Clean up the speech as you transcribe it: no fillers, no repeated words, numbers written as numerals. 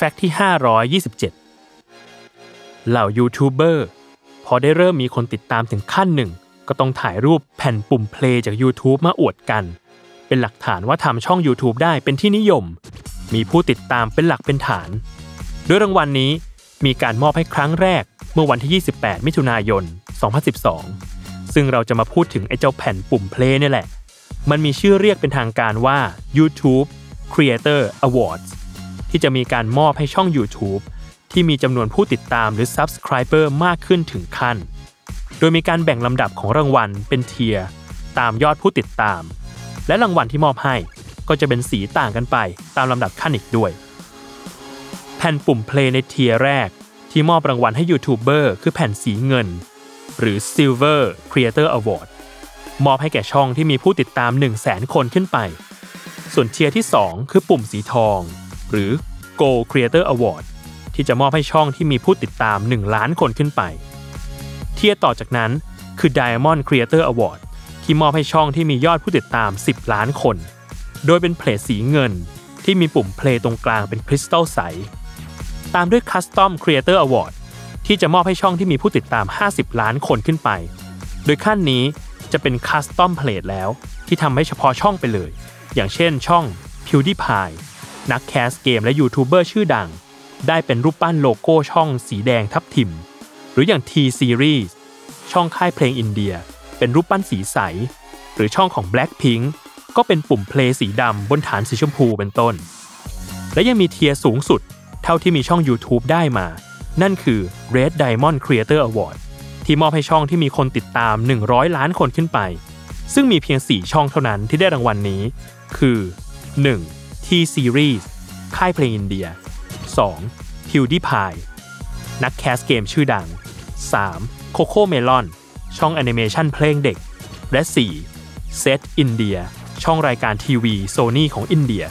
แฟกต์ที่527เหล่ายูทูบเบอร์พอได้เริ่มมีคนติดตามถึงขั้นหนึ่งก็ต้องถ่ายรูปแผ่นปุ่มเพลย์จาก YouTube มาอวดกันเป็นหลักฐานว่าทำช่อง YouTube ได้เป็นที่นิยมมีผู้ติดตามเป็นหลักเป็นฐานด้วยรางวัล นี้มีการมอบให้ครั้งแรกเมื่อวันที่28มิถุนายน2012ซึ่งเราจะมาพูดถึงไอ้เจ้าแผ่นปุ่มเพลย์นี่แหละมันมีชื่อเรียกเป็นทางการว่า YouTube Creator Awards ที่จะมีการมอบให้ช่อง YouTube ที่มีจำนวนผู้ติดตามหรือ Subscriber มากขึ้นถึงขั้นโดยมีการแบ่งลำดับของรางวัลเป็นเทียร์ตามยอดผู้ติดตามและรางวัลที่มอบให้ก็จะเป็นสีต่างกันไปตามลำดับขั้นอีกด้วยแผ่นปุ่มเพลย์ในเทียร์แรกที่มอบรางวัลให้ยูทูบเบอร์คือแผ่นสีเงินหรือ Silver Creator Award มอบให้แก่ช่องที่มีผู้ติดตาม 100,000 คนขึ้นไปส่วนเทียร์ที่2คือปุ่มสีทองหรือ Gold Creator Award ที่จะมอบให้ช่องที่มีผู้ติดตาม 1 ล้านคนขึ้นไปเทียร์ต่อจากนั้นคือ Diamond Creator Award ที่มอบให้ช่องที่มียอดผู้ติดตาม 10 ล้านคนโดยเป็นเพลย์สีเงินที่มีปุ่มเพลย์ตรงกลางเป็นคริสตัลใสตามด้วย Custom Creator Award ที่จะมอบให้ช่องที่มีผู้ติดตาม 50 ล้านคนขึ้นไปโดยขั้นนี้จะเป็น Custom Plate แล้วที่ทำให้เฉพาะช่องไปเลยอย่างเช่นช่อง PewDiePie นักแคสเกมและยูทูบเบอร์ชื่อดังได้เป็นรูปปั้นโลโก้ช่องสีแดงทับทิมหรืออย่าง T Series ช่องค่ายเพลงอินเดียเป็นรูปปั้นสีใสหรือช่องของ Blackpink ก็เป็นปุ่มเพลย์สีดำบนฐานสีชมพูเป็นต้นและยังมีเทียร์สูงสุดเท่าที่มีช่อง YouTube ได้มานั่นคือ Red Diamond Creator Award ที่มอบให้ช่องที่มีคนติดตาม100ล้านคนขึ้นไปซึ่งมีเพียง4ช่องเท่านั้นที่ได้รางวัล นี้คือ 1. T Series ค่ายเพลงอินเดีย 2. PewDiePie นักแคสเกมชื่อดัง 3. CoComelon ช่องแอนิเมชันเพลงเด็กและ 4. Set India ช่องรายการทีวี Sony ของอินเดีย